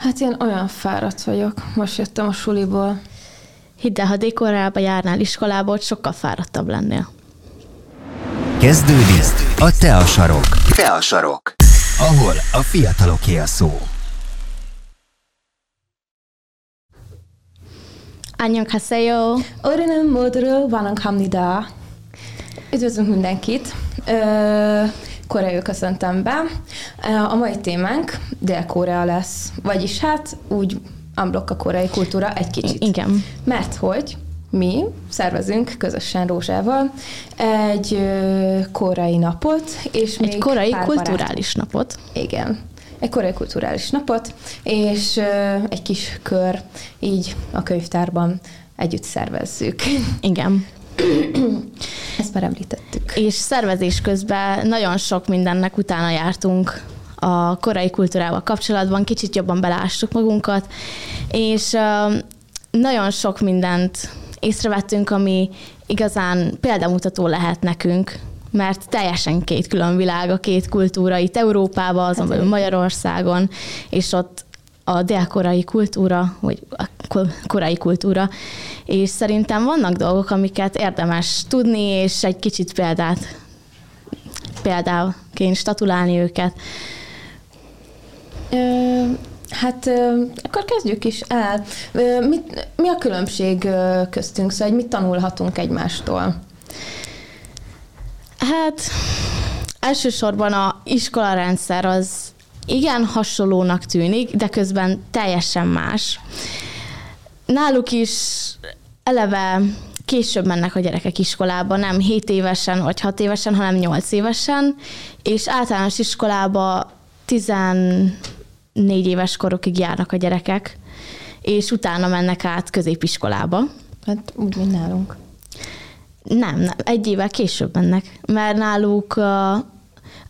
Hát én olyan fáradt vagyok. Most jöttem a suliból. Hidd el, ha Dél-Koreába járnál iskolából, sokkal fáradtabb lennél. Kezdődik a Teasarok. Teasarok, ahol a fiataloké a szó. Annyeonghaseyo. Örülöm, módról, Vananghamnida. Üdvözlünk mindenkit. Koreai köszöntöm be. A mai témánk Dél-Korea lesz. Vagyis hát úgy unblock a koreai kultúra egy kicsit. Igen. Mert hogy mi szervezünk közösen Rózsával egy koreai napot. És egy koreai kulturális napot. Igen. Egy koreai kulturális napot, és egy kis kör így a könyvtárban együtt szervezzük. Igen. Ezt már említettük. És szervezés közben nagyon sok mindennek utána jártunk a koreai kultúrával kapcsolatban, kicsit jobban belássuk magunkat, és nagyon sok mindent észrevettünk, ami igazán példamutató lehet nekünk, mert teljesen két külön világ, a két kultúra itt Európában, azon belül Magyarországon, és ott a dél-koreai kultúra, vagy a koreai kultúra, és szerintem vannak dolgok, amiket érdemes tudni, és egy kicsit példáként statulálni őket. Hát akkor kezdjük is el. Mi a különbség köztünk, szóval mit tanulhatunk egymástól? Hát elsősorban a iskolarendszer az igen hasonlónak tűnik, de közben teljesen más. Náluk is eleve később mennek a gyerekek iskolába, nem 7 évesen vagy 6 évesen, hanem 8 évesen, és általános iskolába 14 éves korokig járnak a gyerekek, és utána mennek át középiskolába. Hát úgy, mint nálunk. Nem, egy évvel később mennek, mert náluk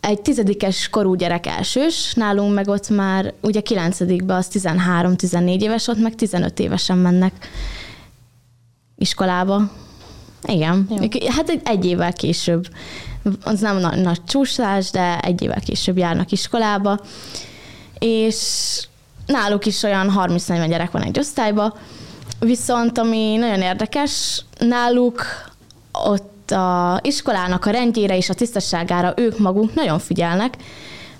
egy 10. korú gyerek elsős, nálunk meg ott már ugye 9-ben az 13-14 éves, ott meg 15 évesen mennek iskolába. Igen. Jó. Hát egy évvel később. Az nem nagy csúszás, de egy évvel később járnak iskolába. És náluk is olyan 30-40 gyerek van egy osztályba. Viszont ami nagyon érdekes, náluk ott a iskolának a rendjére és a tisztaságára ők maguk nagyon figyelnek,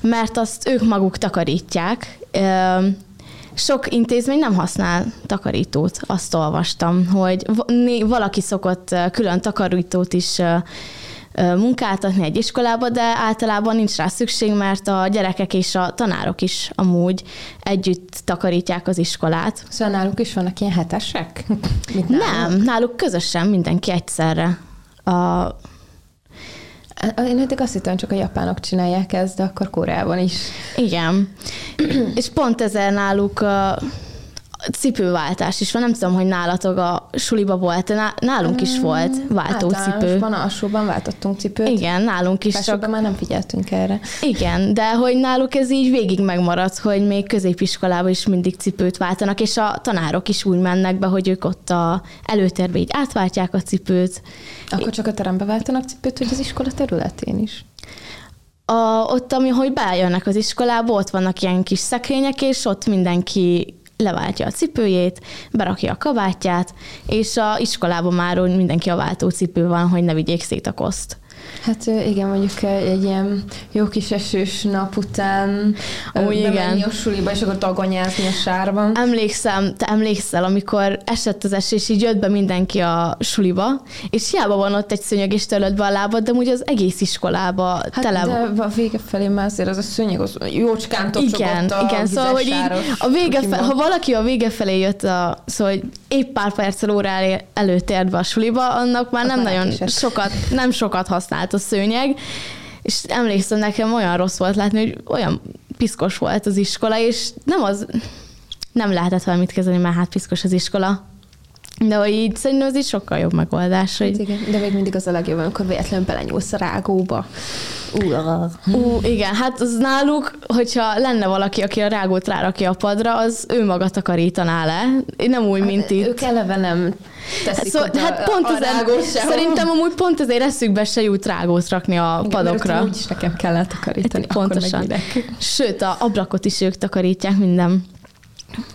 mert azt ők maguk takarítják. Sok intézmény nem használ takarítót, azt olvastam, hogy valaki szokott külön takarítót is munkáltatni egy iskolába, de általában nincs rá szükség, mert a gyerekek és a tanárok is amúgy együtt takarítják az iskolát. Szóval náluk is vannak ilyen hetesek? Nem, náluk közösen mindenki egyszerre. Én eddig azt hittem, csak a japánok csinálják ezt, de akkor Koreában is. Igen. És pont ezért náluk cipőváltás is van. Nem tudom, hogy nálatok a suliba volt, nálunk is volt váltócipő. Általánosban, alsóban váltottunk cipőt. Igen, nálunk is. Felsőben már nem figyeltünk erre. Igen, de hogy náluk ez így végig megmaradt, hogy még középiskolában is mindig cipőt váltanak, és a tanárok is úgy mennek be, hogy ők ott a előtérbe így átváltják a cipőt. Akkor csak a terembe váltanak cipőt, hogy az iskola területén is? Ott, ahogy bejönnek az iskolába, ott vannak ilyen kis szekrények, és ott mindenki leváltja a cipőjét, berakja a kabátját, és a iskolában már úgy mindenki a váltócipő van, hogy ne vigyék szét a koszt. Hát igen, mondjuk egy ilyen jó kis esős nap után bemenni a suliba, és akkor dagonyázni a sárban. Te emlékszel, amikor esett az eső, és így jött be mindenki a suliba, és hiába van ott egy szőnyeg, és törlött be a lábad, de úgy az egész iskolába tele van. De a vége felé már azért az a szőnyeg, az jócskán topsogott igen, szóval, hogy a vége felé, ha valaki a vége felé jött, szóval épp pár perccel óra előtt ért be a suliba, annak már nem nagyon sokat használt a szőnyeg, és emlékszem, nekem olyan rossz volt látni, hogy olyan piszkos volt az iskola, és nem lehetett valamit kezelni, mert hát piszkos az iskola. De hogy így szerintem az így sokkal jobb megoldás. Hogy... Hát igen, de még mindig az a legjobb, amikor véletlenül belenyúlsz a rágóba. Igen, hát az náluk, hogyha lenne valaki, aki a rágót rárakja a padra, az ő maga takarítaná le. Nem úgy, mint itt. Ők eleve nem teszik a rágót sem. Szerintem amúgy pont azért eszükbe se jut rágót rakni a padokra. Mert úgyis nekem kell takarítani. Pontosan. Sőt, az ablakot is ők takarítják minden.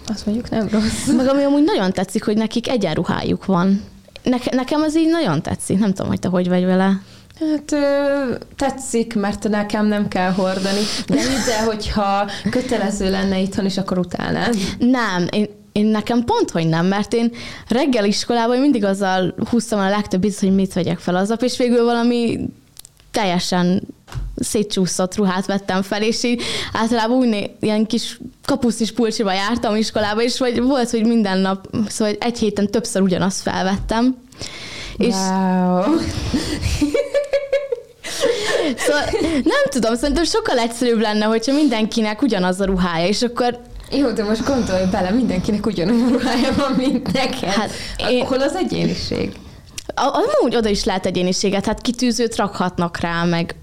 Azt mondjuk nem rossz. Meg ami amúgy nagyon tetszik, hogy nekik egyenruhájuk van. Nekem ez így nagyon tetszik. Nem tudom, hogy te hogy vagy vele. Hát tetszik, mert nekem nem kell hordani. De ide, hogyha kötelező lenne itthon is, akkor utálnád. Nem, én nekem pont, hogy nem, mert én reggel iskolában mindig azzal húztam a legtöbb biztos, hogy mit vegyek fel aznap, és végül valami teljesen szétcsúszott ruhát vettem fel, és így általában ilyen kis kapusztis pulcsiba jártam iskolába, és vagy volt, hogy minden nap, szóval egy héten többször ugyanazt felvettem. És wow. Szóval nem tudom, szerintem sokkal egyszerűbb lenne, hogyha mindenkinek ugyanaz a ruhája, és akkor... Jó, de most gondolj bele, mindenkinek ugyanaz a ruhája van, mint neked. Hát hol az egyéniség? Amúgy oda is lehet egyéniséget, hát kitűzőt rakhatnak rá, meg...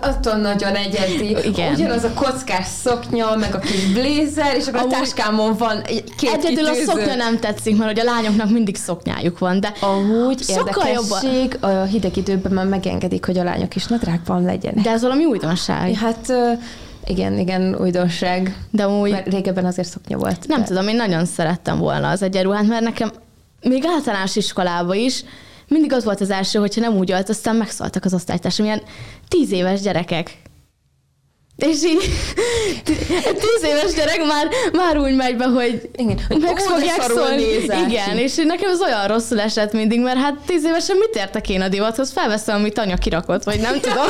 Attól nagyon egyedi. Igen. Ugyanaz a kockás szoknya, meg a kis blézer, és akkor amúgy a táskámon van két egyedül kitűző. A szoknya nem tetszik, mert hogy a lányoknak mindig szoknyájuk van, de amúgy érdekesség, a hideg időben már megengedik, hogy a lányok is nadrágban legyenek. De ez valami újdonság. Hát igen, újdonság. De amúgy... Régebben azért szoknya volt. Nem tudom, én nagyon szerettem volna az egyenruhát, mert nekem még általános iskolában is mindig az volt az első, hogyha nem úgy öltöztem, megszóltak az osztálytársam, ilyen 10 éves gyerekek. És így 10 éves gyerek már úgy megy be, hogy meg fogják szólni. Igen, és nekem ez olyan rosszul esett mindig, mert hát 10 évesen mit értek én a divathoz? Felveszem, amit anya kirakott, vagy nem tudom.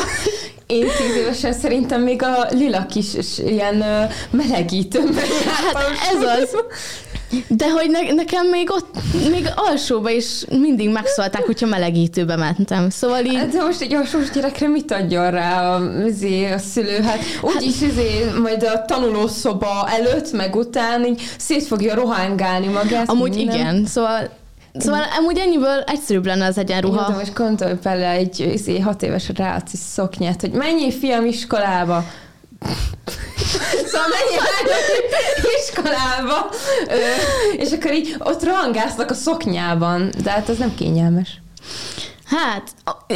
Én 10 évesen szerintem még a lila kis ilyen melegítőben. Hát ez az. De hogy nekem még ott, még alsóba is mindig megszólták, hogyha melegítőbe mentem. Szóval így... De most egy alsós gyerekre mit adjon rá a szülő? Hát úgyis majd a tanulószoba előtt, meg után így szét fogja rohangálni magát. Amúgy minden. Igen, szóval amúgy ennyiből egyszerűbb lenne az egyenruha. Jó, de most gondolj bele egy 6 éves ráci szoknyát, hogy menjél fiam iskolába. Szóval menjél iskolába, és akkor így ott rohangásznak a szoknyában, de hát ez nem kényelmes. Hát,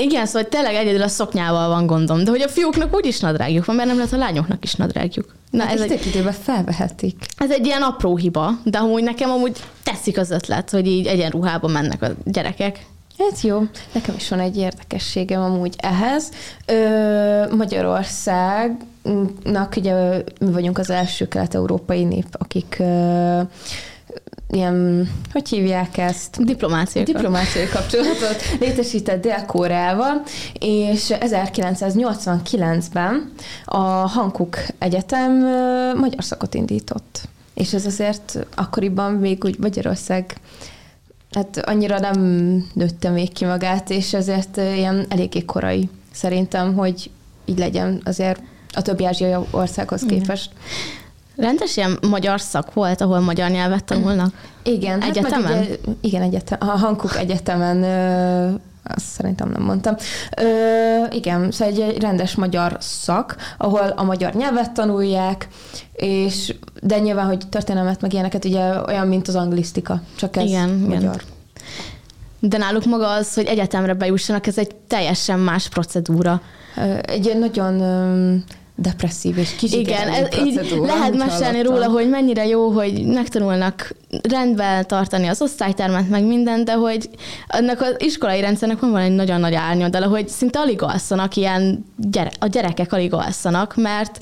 igen, szóval tényleg egyedül a szoknyával van gondom, de hogy a fiúknak úgyis nadrágjuk van, mert nem lehet a lányoknak is nadrágjuk. Na, hát ez egy időben felvehetik. Ez egy ilyen apró hiba, de amúgy nekem amúgy tetszik az ötlet, hogy így egyenruhába mennek a gyerekek. Hát jó, nekem is van egy érdekességem amúgy ehhez. Magyarországnak ugye mi vagyunk az első kelet-európai nép, akik ilyen, hogy hívják ezt? Diplomáciai kapcsolatot létesített Dél-Koreával, és 1989-ben a Hankuk Egyetem magyar szakot indított. És ez azért akkoriban még úgy Magyarország hát annyira nem nőtte még ki magát, és ezért ilyen eléggé korai szerintem, hogy így legyen azért a többi ázsiai országhoz képest. Rendes ilyen magyar szak volt, ahol magyar nyelvet tanulnak? Igen. Egyetemen? Hát ugye, igen, egyetem. A Hankuk Egyetemen, azt szerintem nem mondtam. Igen, szóval egy rendes magyar szak, ahol a magyar nyelvet tanulják, és de nyilván, hogy történelmet meg ilyeneket, ugye olyan, mint az anglisztika, csak ez igen, magyar. Igen. De náluk maga az, hogy egyetemre bejussanak, ez egy teljesen más procedúra. Egy nagyon depresszív és kizsigerelő procedúra. Lehet mesélni róla, hogy mennyire jó, hogy megtanulnak rendben tartani az osztálytermet, meg mindent, de hogy ennek az iskolai rendszernek van egy nagyon nagy árnyoldala, hogy szinte alig alszanak, a gyerekek alig alszanak, mert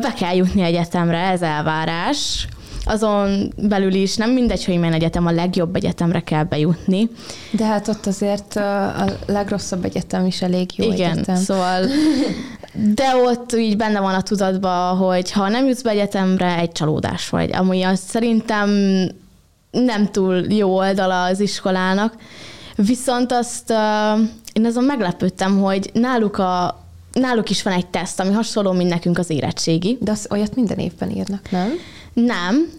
be kell jutni egyetemre, ez elvárás. Azon belül is nem mindegy, hogy milyen egyetem, a legjobb egyetemre kell bejutni. De hát ott azért a legrosszabb egyetem is elég jó igen, egyetem. Igen, szóval... De ott így benne van a tudatban, hogy ha nem jutsz be egyetemre, egy csalódás vagy. Amúgy az szerintem nem túl jó oldala az iskolának. Viszont azt én azon meglepődtem, hogy náluk is van egy teszt, ami hasonló, mint nekünk az érettségi. De olyat minden évben írnak, nem? Nem.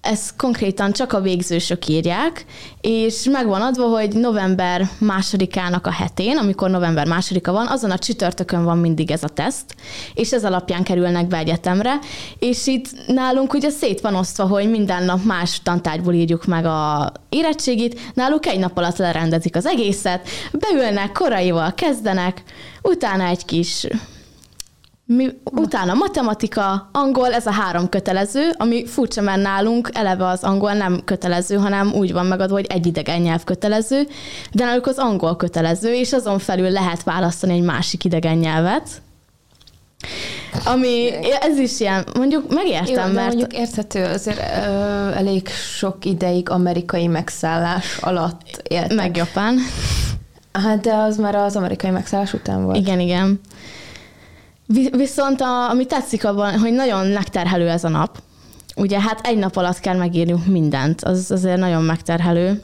Ez konkrétan csak a végzősök írják, és megvan adva, hogy november 2-ának a hetén, amikor november 2-a van, azon a csütörtökön van mindig ez a teszt, és ez alapján kerülnek be egyetemre, és itt nálunk ugye szét van osztva, hogy minden nap más tantárgyból írjuk meg a érettségit, náluk egy nap alatt lerendezik az egészet, beülnek, koraival kezdenek, utána egy kis Utána matematika, angol, ez a három kötelező, ami furcsa, mert nálunk eleve az angol nem kötelező, hanem úgy van megadva, hogy egy idegen nyelv kötelező, de náluk az angol kötelező, és azon felül lehet választani egy másik idegen nyelvet. Ami, ez is ilyen, mondjuk megértem, jó, mert... mondjuk érthető, azért elég sok ideig amerikai megszállás alatt éltek. Meg Japán. Hát de az már az amerikai megszállás után volt. Igen, igen. Viszont ami tetszik abban, hogy nagyon megterhelő ez a nap. Ugye hát egy nap alatt kell megírnunk mindent, az azért nagyon megterhelő.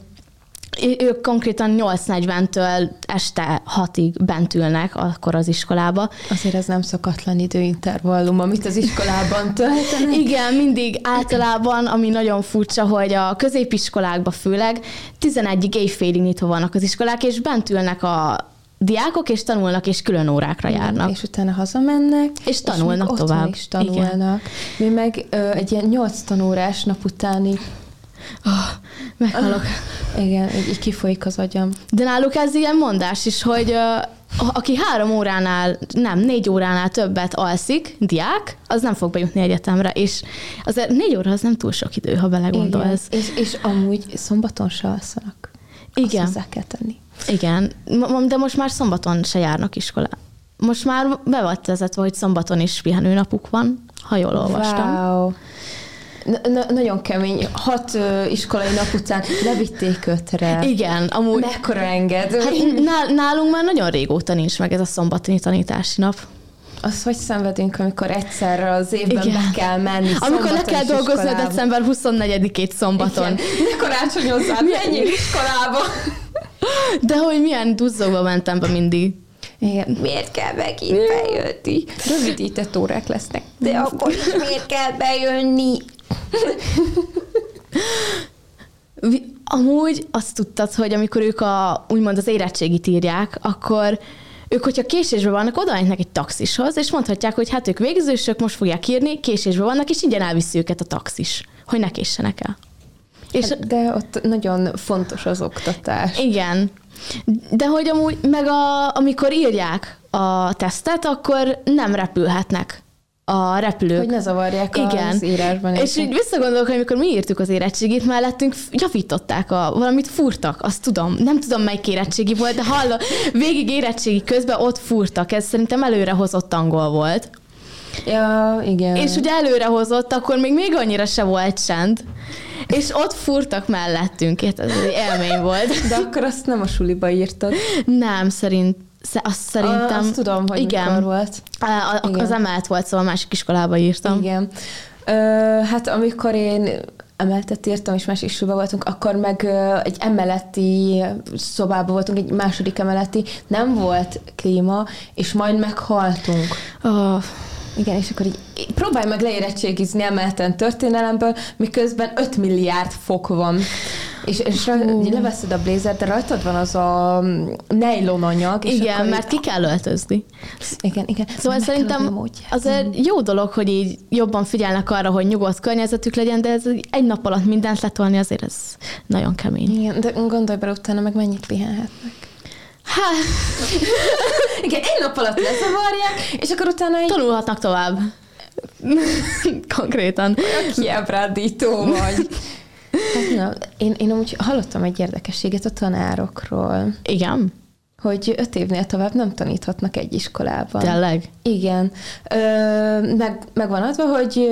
Ők konkrétan 8:40-től este 6-ig bent ülnek akkor az iskolába. Azért ez nem szokatlan időintervallum, amit az iskolában töltenek. Igen, mindig általában, ami nagyon furcsa, hogy a középiskolákban főleg 11-ig éjfélig nyitva vannak az iskolák, és bent ülnek a diákok, és tanulnak, és külön órákra járnak. És utána hazamennek. És tanulnak és tovább. És tanulnak. Igen. Mi meg egy ilyen 8 tanórás nap utáni meghalok. Igen, így kifolyik az agyam. De náluk ez ilyen mondás is, hogy aki 4 óránál többet alszik, diák, az nem fog bejutni egyetemre, és azért 4 óra az nem túl sok idő, ha belegondolsz. Igen. És amúgy szombaton se alszanak. Igen. Azt hozzá kell tenni. Igen, de most már szombaton se járnak iskolába. Most már be volt vezetve, hogy szombaton is pihenőnapuk van, ha jól olvastam. Wow. Nagyon kemény. 6 iskolai nap után levitték 5-re. Igen, amúgy... Mekkora enged. Hát nálunk már nagyon régóta nincs meg ez a szombatoni tanítási nap. Az, hogy szenvedünk, amikor egyszerre az évben be kell menni. Amikor le kell dolgozni december 24-ét szombaton. Igen. Ne karácsonyozzál, menjél iskolába! De hogy milyen duzzogva mentem be mindig. Igen. Miért kell megint bejönni? Rövidített órák lesznek. De akkor is miért kell bejönni? Amúgy azt tudtad, hogy amikor ők úgymond az érettségit írják, akkor ők, hogyha késésben vannak, odaállnak egy taxishoz, és mondhatják, hogy hát ők végzősök, most fogják írni, késésben vannak, és ingyen elviszi őket a taxis, hogy ne késsenek el. És de ott nagyon fontos az oktatás. Igen. De hogy amúgy, meg amikor írják a tesztet, akkor nem repülhetnek a repülők. Hogy ne zavarják az írásban. És így visszagondolok, hogy amikor mi írtuk az érettségit, mellettünk javították, valamit fúrtak, azt tudom. Nem tudom, melyik érettségi volt, de hallom, végig érettségi közben ott fúrtak. Ez szerintem előrehozott angol volt. Ja, igen. És ugye előrehozott, akkor még annyira se volt csend. És ott fúrtak mellettünk. Hát ez egy élmény volt. De akkor azt nem a suliba írtad. Nem, azt szerintem... Azt tudom, hogy mikor volt. Igen. Az emelt volt, szóval másik iskolába írtam. Igen. Hát amikor én emeltet írtam, és másik iskolába voltunk, akkor meg egy emeleti szobában voltunk, egy második emeleti, nem volt klíma, és majd meghaltunk. Igen, és akkor így próbálj meg leérettségizni emelten történelemből, miközben 5 milliárd fok van. És leveszed a blézert, de rajtad van az a nejlon anyag. Igen, mert ki kell öltözni. Igen. Szóval szerintem azért jó dolog, hogy így jobban figyelnek arra, hogy nyugodt környezetük legyen, de ez egy nap alatt mindent letolni, azért ez nagyon kemény. Igen, de gondolj bele utána, meg mennyit pihenhetnek. Hát, igen, egy nap alatt lezavarják, és akkor utána így... Tanulhatnak tovább. Konkrétan. Olyan kiábrándító vagy. Hát na, én amúgy hallottam egy érdekességet a tanárokról. Igen? Hogy 5 évnél tovább nem taníthatnak egy iskolában. Tényleg? Igen. Meg van adva, hogy...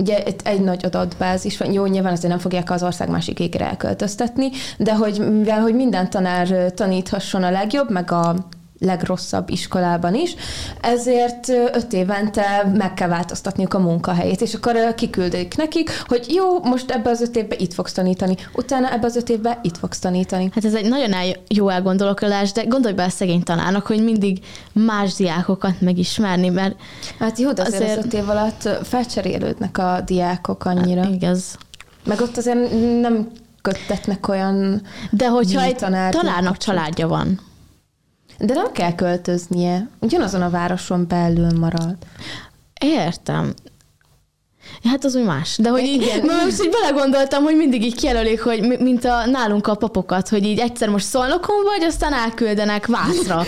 Ugye egy nagy adatbázis van, jó, nyilván azért nem fogják az ország másik végére elköltöztetni, de hogy mivel hogy minden tanár taníthasson a legjobb, meg a legrosszabb iskolában is, ezért 5 évente meg kell változtatniuk a munkahelyét, és akkor kiküldik nekik, hogy jó, most ebbe az 5 évben itt fogsz tanítani, utána ebbe az 5 évben itt fogsz tanítani. Hát ez egy nagyon jó elgondolkodás, de gondolj be a szegény tanárnak, hogy mindig más diákokat megismerni, mert... Hát jó, de azért az 5 év alatt felcserélődnek a diákok annyira. Hát, igaz. Meg ott azért nem köttetnek olyan... De hogyha egy tanárnak családja van... De nem kell költöznie. Ugyanazon a városon belül marad. Értem. Hát az úgy más. De hogy így, igen. Most így belegondoltam, hogy mindig így kijelölik, hogy mint a nálunk a papokat, hogy így egyszer most Szolnokon vagy, aztán elküldenek Vácra.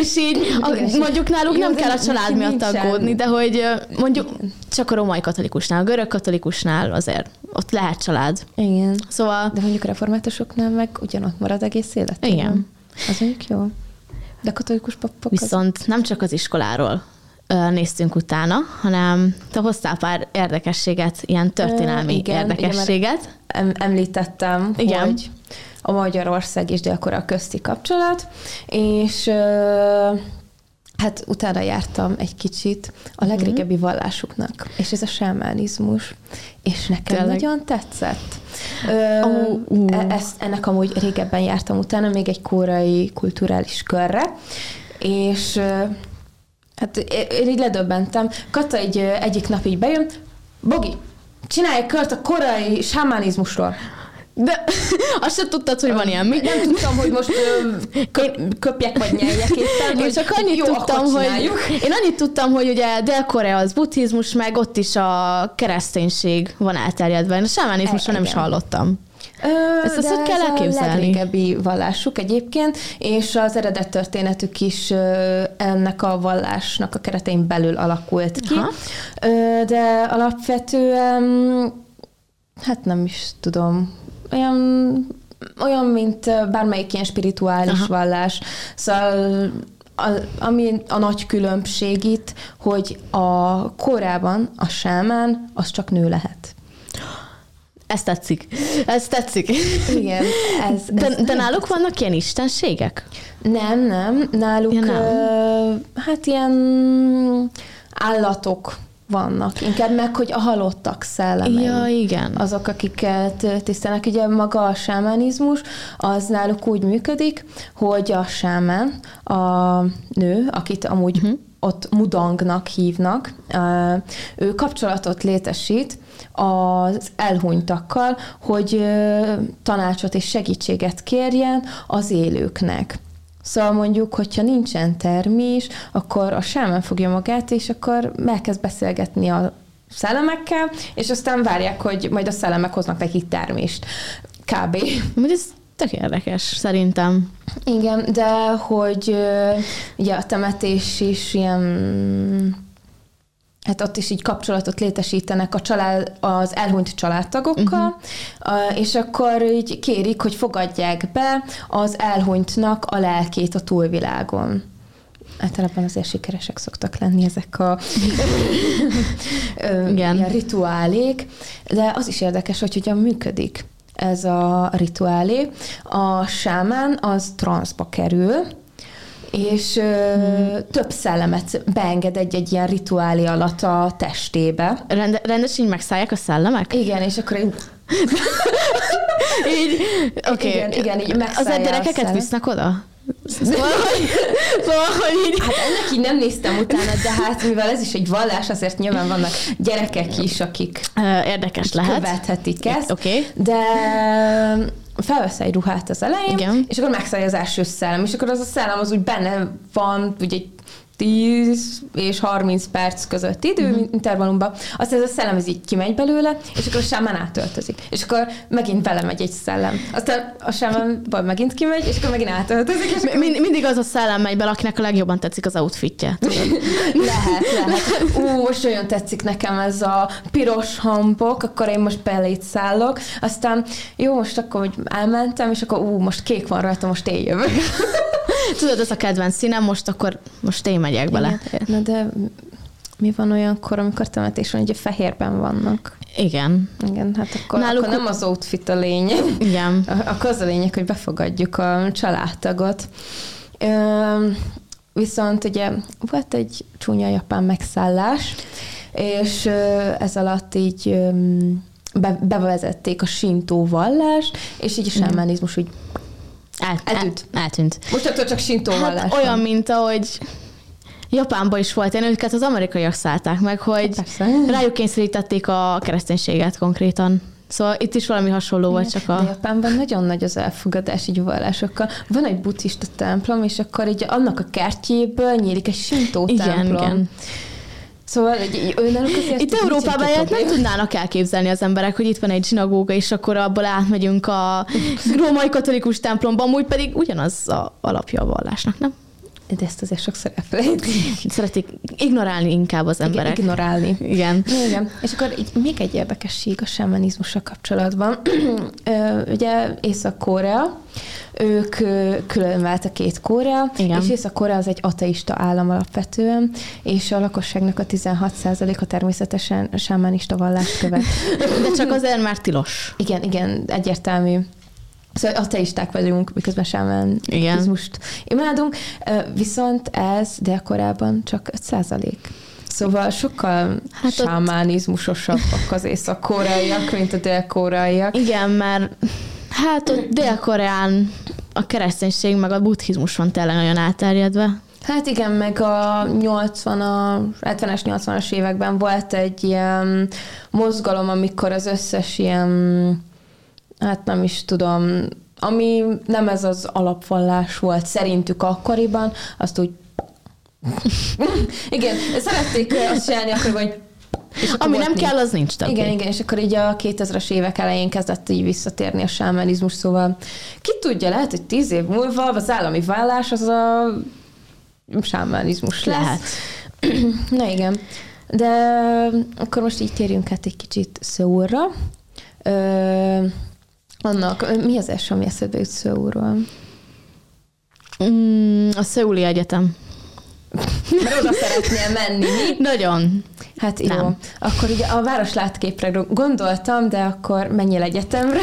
És így mondjuk náluk nem kell a család miatt aggódni, de hogy mondjuk csak a római katolikusnál, a görög katolikusnál azért ott lehet család. Igen. Szóval... De mondjuk reformátusoknál meg ugyanott marad egész életben. Igen. Az mondjuk jó. De katolikus papok... Viszont az... nem csak az iskoláról néztünk utána, hanem te hoztál pár érdekességet, ilyen történelmi érdekességet. Igen, említettem, igen, hogy a Magyarország és Dél-Korea közti kapcsolat, és hát utána jártam egy kicsit a legrégebbi vallásuknak, és ez a sámánizmus, és nekem nagyon tetszett. Ennek amúgy régebben jártam utána, még egy koreai kulturális körre, és... Hát én így ledöbbentem. Kata így egyik nap így bejön, Bogi, csinálj egy kört a koreai sámánizmusról. De azt se tudtad, hogy van ilyen mi? Nem tudtam, hogy most köpjek vagy nyeljek éppen. Én csak annyit tudtam, hogy ugye Dél-Korea az buddhizmus, meg ott is a kereszténység van elterjedve. A sámánizmusról nem is hallottam. Ezt az, hogy kell elképzelni. A legrégebbi vallásuk egyébként, és az eredet történetük is ennek a vallásnak a keretein belül alakult ki. De alapvetően, hát nem is tudom, olyan mint bármelyik ilyen spirituális vallás. Szóval ami a nagy különbség itt, hogy a Koreában a sámán az csak nő lehet. Ez tetszik. Ez tetszik. Igen. De náluk vannak ilyen istenségek? Nem. Náluk hát ilyen állatok vannak. Inkább meg, hogy a halottak szellemei. Ja, igen. Azok, akiket tisztelnek. Ugye maga a sámánizmus, az náluk úgy működik, hogy a sámán, a nő, akit amúgy ott mudangnak hívnak, ő kapcsolatot létesít az elhunytakkal, hogy tanácsot és segítséget kérjen az élőknek. Szóval mondjuk, hogyha nincsen termés, akkor a sámán fogja magát, és akkor elkezd beszélgetni a szellemekkel, és aztán várják, hogy majd a szellemek hoznak nekik termést. Kb. Ez tök érdekes, szerintem. Igen, de hogy ugye a temetés is ilyen... Hát ott is így kapcsolatot létesítenek az elhunyt családtagokkal, és akkor így kérik, hogy fogadják be az elhunytnak a lelkét a túlvilágon. Általában azért sikeresek szoktak lenni ezek a ilyen rituálék, de az is érdekes, hogy hogyan működik ez a rituálé. A sámán az transzba kerül, és több szellemet beenged egy ilyen rituálé alatt a testébe. Rendes, így megszállják a szellemek? Igen, és akkor így okay. Igen, így megszállják. Az gyerekeket visznek oda? Szóval, hát ennek így nem néztem utána, de hát mivel ez is egy vallás, azért nyilván vannak gyerekek is, akik érdekes lehet. Követhetik ezt. Okay. De... felvesz egy ruhát az elején, igen, és akkor megszállja az első szellem, és akkor az a szellem az úgy benne van, ugye 10 és 30 perc között időintervallumban, aztán ez a szellem ez így kimegy belőle, és akkor a sámán átöltözik. És akkor megint vele megy egy szellem. Aztán a sámán megint kimegy, és akkor megint átöltözik. És mindig az a szellem megy bele, akinek a legjobban tetszik az outfitje. Lehet. Most olyan tetszik nekem ez a piros hambok, akkor én most belét szállok. Aztán jó, most akkor hogy elmentem, és akkor most kék van rajta, most én jövök. Tudod, ez a kedvenc színem, most én megyek bele. Igen. Na de mi van olyankor, amikor temetés van, ugye fehérben vannak? Igen. Igen, hát akkor nem az outfit a lényeg. Igen. Akkor az a lényeg, hogy befogadjuk a családtagot. Viszont ugye volt egy csúnya japán megszállás, és ez alatt így bevezették a sintó vallást, és így a sámánizmus úgy eltűnt. Most akkor csak sintó vallás. Hát olyan, mint ahogy Japánban is volt ilyen, őket az amerikaiak szállták meg, hogy rájuk kényszerítették a kereszténységet konkrétan. Szóval itt is valami hasonló volt, csak a... De Japánban nagyon nagy az elfogadás így vallásokkal. Van egy buddhista templom, és akkor így annak a kertjéből nyílik egy sintó templom. Igen. Szóval itt Európában nem tudnának elképzelni az emberek, hogy itt van egy zsinagóga, és akkor abból átmegyünk a római katolikus templomban, amúgy pedig ugyanaz a alapja a vallásnak, nem? De ezt azért sokszor elfelejtik. Szeretik ignorálni inkább az emberek. Ignorálni. Igen. Igen. És akkor így még egy érdekesség a sámanizmussal kapcsolatban. Ugye Észak-Korea, ők külön vált a két Korea, igen. És Észak-Korea az egy ateista állam alapvetően, és a lakosságnak a 16%-a természetesen sámanista vallást követ. De csak azért már tilos. Igen, igen, egyértelmű. Szóval ateisták vagyunk, miközben sámanizmust imádunk, viszont ez Dél-Koreában csak 5%. Szóval sokkal sámanizmusosabbak az észak-koreaiak, mint a dél-koreaiak. Igen, mert ott Dél-Koreán a kereszténység meg a buddhizmus van tényleg nagyon elterjedve. Hát igen, meg a 70-es, 80-as években volt egy ilyen mozgalom, amikor az összes ilyen nem is tudom, ami nem ez az alapvallás volt szerintük akkoriban, azt úgy igen, szerették azt csinálni akkor, hogy ami nem kell, az nincs többé. Igen, igen, és akkor így a 2000-es évek elején kezdett így visszatérni a sámanizmus, szóval ki tudja, lehet, hogy 10 év múlva az állami vállás az a sámanizmus lesz. Na igen, de akkor most így térjünk át egy kicsit Szeulra. Annak, mi az első, ami eszedbe jut Szeulról? A Szeuli Egyetem. Mert oda szeretnél menni. Nagyon. Hát jó. Nem. Akkor ugye a város látképre gondoltam, de akkor menjél egyetemre.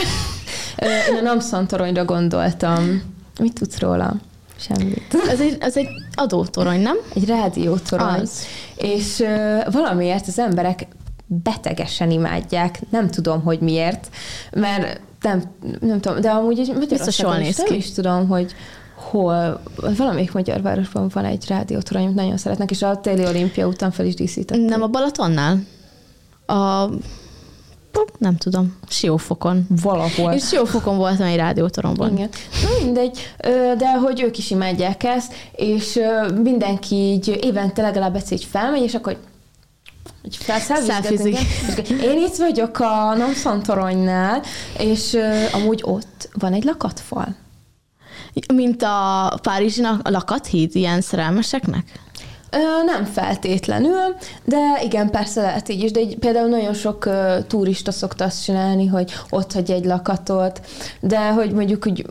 Én a Namsan toronyra gondoltam. Mit tudsz róla? Semmit. Ez egy adótorony, nem? Egy rádiótorony. Az. És valamiért az emberek betegesen imádják. Nem tudom, hogy miért, mert nem tudom, de amúgy Magyarországon is nem is tudom, hogy hol, valamelyik magyar városban van egy rádiótorony, amit nagyon szeretnek, és a téli olimpia után fel is díszítették. Nem a Balatonnál? Nem tudom, Siófokon. Valahol. És Siófokon voltam egy rádiótoromban. Igen. Na mindegy, de hogy ők is imádják ezt, és mindenki így évente legalább egyszer így felmegy, és akkor felszállvizsgatni. Én itt vagyok a Namsan toronynál, és amúgy ott van egy lakatfal. Mint a párizsi lakathíd ilyen szerelmeseknek? Nem feltétlenül, de igen, persze lehet így is, de például nagyon sok turista szokta azt csinálni, hogy ott hagy egy lakatot, de hogy mondjuk úgy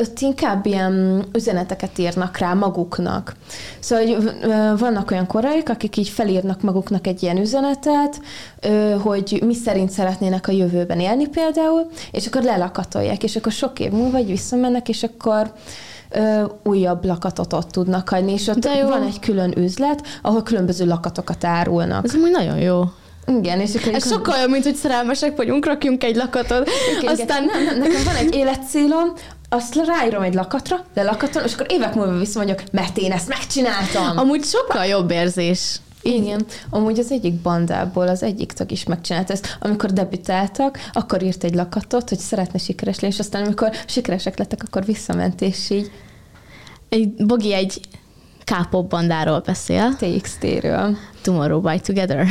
ott inkább ilyen üzeneteket írnak rá maguknak. Szóval hogy vannak olyan koreaiak, akik így felírnak maguknak egy ilyen üzenetet, hogy mi szerint szeretnének a jövőben élni például, és akkor lelakatolják, és akkor sok év múlva így visszamennek, és akkor újabb lakatot ott tudnak hagyni, és ott van egy külön üzlet, ahol különböző lakatokat árulnak. Ez amúgy nagyon jó. Igen, és akkor ez sokkal olyan, mint hogy szerelmesek vagyunk, rakjunk egy lakatot. Igen, aztán nem, nekem van egy életcélom, azt ráírom egy lakatra, lelakatom, és akkor évek múlva visszamondjak, mert én ezt megcsináltam. Amúgy sokkal jobb érzés. Igen. Amúgy az egyik bandából az egyik tag is megcsinálta ezt. Amikor debütáltak, akkor írt egy lakatot, hogy szeretne sikeres lenni, és aztán amikor sikeresek lettek, akkor visszament, és így. Bogi egy K-pop bandáról beszél. TXT-ről. Tomorrow by Together.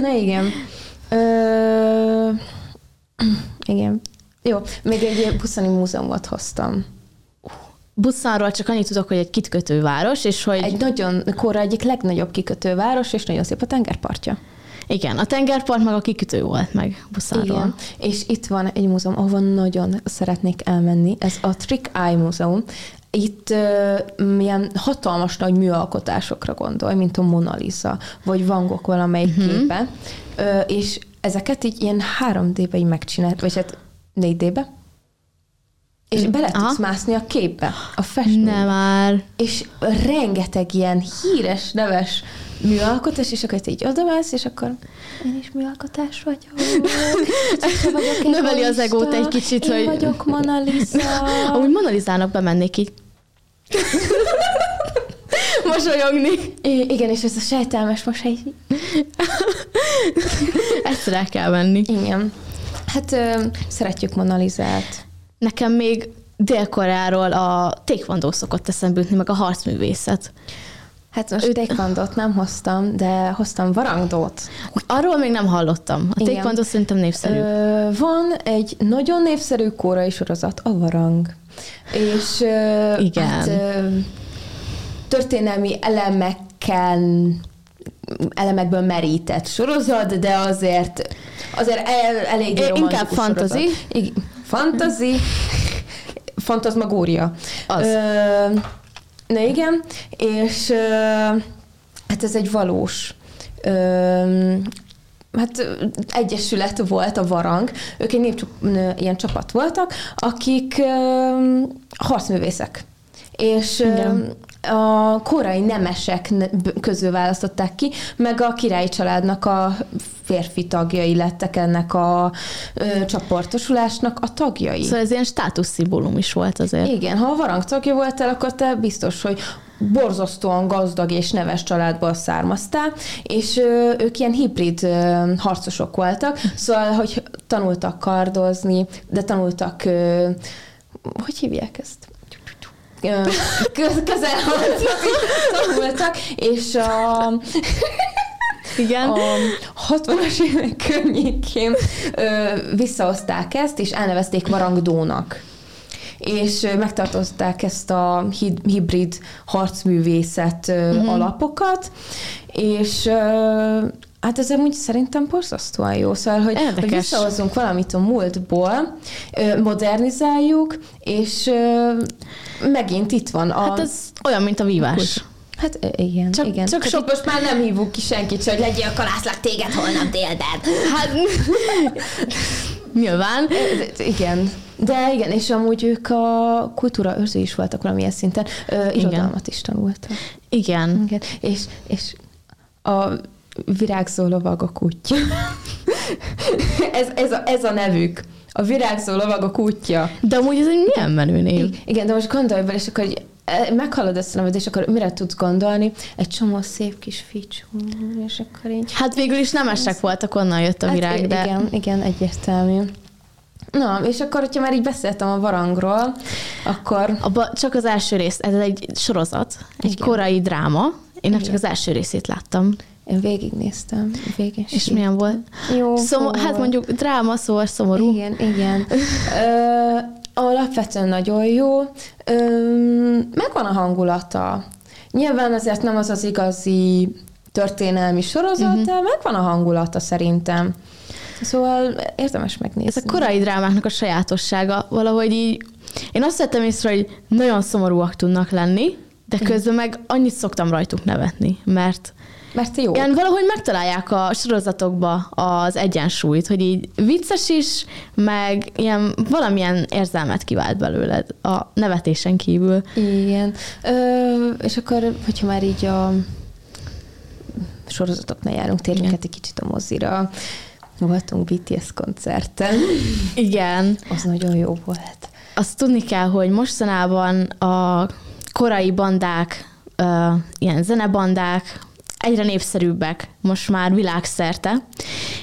Na igen. Igen. Jó, még egy buszani múzeumot hoztam. Busanról csak annyit tudok, hogy egy kikötőváros, és hogy... Egy nagyon, Korea egyik legnagyobb kikötőváros, és nagyon szép a tengerpartja. Igen, a tengerpart meg a kikötő volt meg Busanról. Igen, és itt van egy múzeum, ahova nagyon szeretnék elmenni, ez a Trick Eye Múzeum. Itt ilyen hatalmas nagy műalkotásokra gondolj, mint a Mona Lisa, vagy Van Gogh valamelyik képe, és ezeket így ilyen 3D-be így megcsinált, vagy hát 4D-be, és bele tudsz mászni a képbe, a festménybe. Nem már. És rengeteg ilyen híres, neves műalkotás, és akkor te így odamász, és akkor én is műalkotás vagyok. Növeli az egót egy kicsit, én vagyok Mona Lisa. Amúgy Mona Lisának bemennék így. Mosolyogni. Igen, és ez a sejtelmes mosoly. Ezt rá kell venni. Igen. Hát szeretjük Mona Lisát. Nekem még Dél-Koreáról a taekwondo szokott eszembe jutni, meg a harcművészet. Hát most taekwondót nem hoztam, de hoztam varangdót. Arról még nem hallottam. A taekwondó szerintem népszerű. Van egy nagyon népszerű koreai sorozat, a Varang. És igen. Hát, történelmi elemekből merített sorozat, de azért eléggé romantikus inkább fantasy. Fantasy. Fantazmagória. Az. Na igen, és hát ez egy valós hát egyesület volt a Varang. Ők egy ilyen csapat voltak, akik harcművészek. És a korai nemesek közül választották ki, meg a királyi családnak a férfi tagjai lettek ennek a csoportosulásnak a tagjai. Szóval ez ilyen státuszszimbólum is volt azért. Igen, ha a Varang tagja voltál, akkor te biztos, hogy borzasztóan gazdag és neves családból származtál, és ők ilyen hibrid harcosok voltak, szóval, hogy tanultak kardozni, de tanultak, hogy hívják ezt? Tanultak, és a... Igen. A 60-as évek környékén visszahozták ezt, és elnevezték Hwarangdónak. És megtartották ezt a hibrid harcművészet alapokat, és hát ez amúgy szerintem borzasztóan jó. Szóval, hogy visszahozzunk valamit a múltból, modernizáljuk, és megint itt van a... Hát ez olyan, mint a vívás. Hát igen, igen. Csak sok most már nem hívunk ki senkit, hogy legyél kalászlak téged holnap délben. Hát... Nyilván. Igen. De igen, és amúgy ők a kultúra őrző is voltak valamilyen szinten. Irodalmat is tanultak. Igen. Igen. És a... Virágzó lovag a kutya. ez a nevük. A virágzó lovag a kutya. De amúgy ez egy milyen menő név. Igen, de most gondolj bele, és akkor meghallod ezt a nevet, és akkor mire tudsz gondolni? Egy csomó szép kis ficsú, és akkor így... Hát végül is nemesek voltak, onnan jött a virág, hát, de... Igen, egyértelmű. Na, és akkor, hogyha már így beszéltem a Varangról, akkor... Csak az első rész, ez egy sorozat, egy korai dráma. Én csak az első részét láttam. Én végignéztem. És milyen volt? Jó. Hát mondjuk dráma, szóval szomorú. Igen, igen. Alapvetően nagyon jó. Megvan a hangulata. Nyilván azért nem az az igazi történelmi sorozat, de megvan a hangulata szerintem. Szóval érdemes megnézni. Ez a korai drámáknak a sajátossága valahogy így. Én azt vettem észre, hogy nagyon szomorúak tudnak lenni, de közben meg annyit szoktam rajtuk nevetni, mert jó. Igen, valahogy megtalálják a sorozatokba az egyensúlyt, hogy így vicces is, meg ilyen valamilyen érzelmet kivált belőled a nevetésen kívül. Igen. És akkor, hogyha már így a sorozatoknál járunk, térjünk egy kicsit a mozira. Voltunk BTS koncerten. Igen. Az nagyon jó volt. Azt tudni kell, hogy mostanában a korai bandák, ilyen zenebandák, egyre népszerűbbek most már világszerte,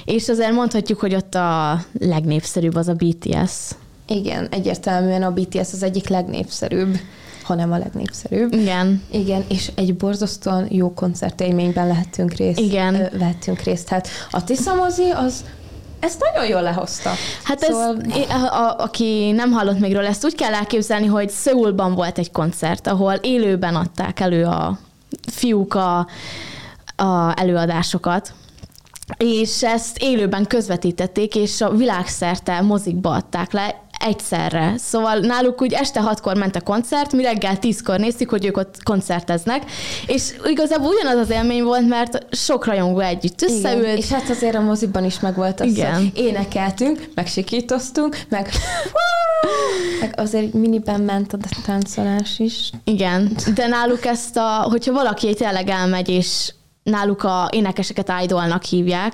és azért mondhatjuk, hogy ott a legnépszerűbb az a BTS. Igen, egyértelműen a BTS az egyik legnépszerűbb, hanem a legnépszerűbb. Igen. Igen, és egy borzasztóan jó koncertélményben vehettünk részt. Hát a Tisza Mozi az ezt nagyon jól lehozta. Hát szóval... aki nem hallott még róla, ezt úgy kell elképzelni, hogy Szöulban volt egy koncert, ahol élőben adták elő a fiúk a előadásokat, és ezt élőben közvetítették, és a világszerte mozikba adták le egyszerre. Szóval náluk úgy este 6-kor ment a koncert, mi reggel 10-kor néztük, hogy ők ott koncerteznek, és igazából ugyanaz az élmény volt, mert sok rajongó együtt összeült. Igen, és hát azért a moziban is megvolt az, hogy énekeltünk, meg sikítoztunk, meg azért miniben ment a táncolás is. Igen, de náluk ezt hogyha valaki tényleg elmegy, és náluk a énekeseket idolnak hívják.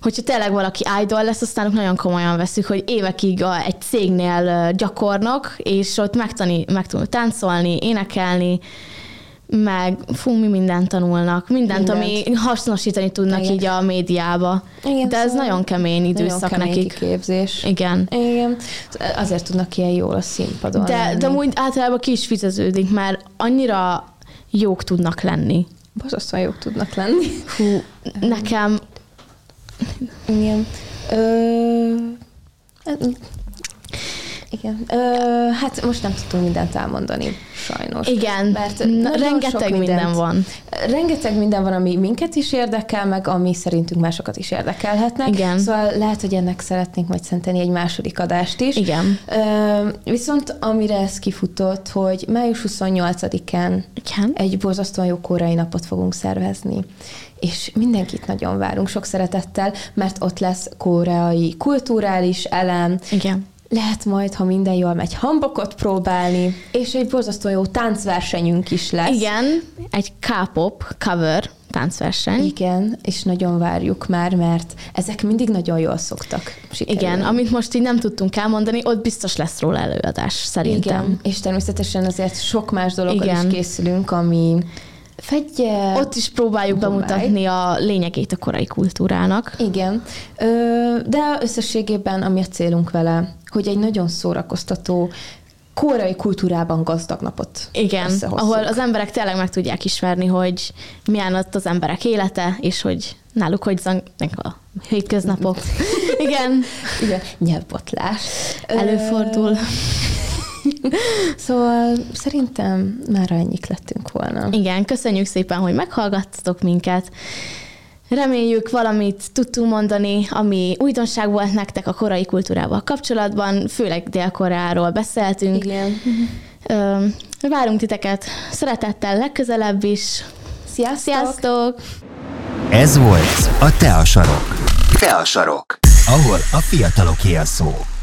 Hogyha tényleg valaki idol lesz, azt náluk nagyon komolyan veszük, hogy évekig egy cégnél gyakornok, és ott megtanul táncolni, énekelni, meg mi mindent tanulnak. Mindent, ami hasznosítani tudnak így a médiába. Igen, de ez szóval nagyon kemény időszak nekik. Nagyon kemény kiképzés. Igen. Igen. Azért tudnak ilyen jól a színpadon lenni. De amúgy általában ki is fizeződik, mert annyira jók tudnak lenni. borzasztóan jók tudnak lenni. Hú, nekem... Igen. Igen. Hát most nem tudtunk mindent elmondani, sajnos. Igen, mert rengeteg minden van. Rengeteg minden van, ami minket is érdekel, meg ami szerintünk másokat is érdekelhetnek. Igen. Szóval lehet, hogy ennek szeretnénk majd szenteni egy második adást is. Igen. Viszont amire ez kifutott, hogy május 28-án egy borzasztóan jó koreai napot fogunk szervezni. És mindenkit nagyon várunk sok szeretettel, mert ott lesz koreai kulturális elem. Igen. Lehet majd, ha minden jól megy, hanbokot próbálni, és egy borzasztó jó táncversenyünk is lesz. Igen, egy K-pop cover táncverseny. Igen, és nagyon várjuk már, mert ezek mindig nagyon jól szoktak sikerülni. Igen, amit most így nem tudtunk elmondani, ott biztos lesz róla előadás, szerintem. Igen, és természetesen azért sok más dologgal is készülünk, ami... Ott is próbáljuk bemutatni a lényegét a korai kultúrának. Igen, de összességében ami a célunk vele, hogy egy nagyon szórakoztató, korai kultúrában gazdag napot összehozzuk. Ahol az emberek tényleg meg tudják ismerni, hogy milyen ott az emberek élete, és hogy náluk hogy zanganak a hétköznapok. Igen. Igen, nyelvbotlás. Előfordul. Szóval szerintem már ennyik lettünk volna. Igen, köszönjük szépen, hogy meghallgattatok minket. Reméljük, valamit tudtunk mondani, ami újdonság volt nektek a korai kultúrával kapcsolatban, főleg Dél-Koreáról beszéltünk. Igen. Várunk titeket szeretettel legközelebb is. Sziasztok! Sziasztok! Ez volt a Teasarok. Teasarok, ahol a fiataloké a szó.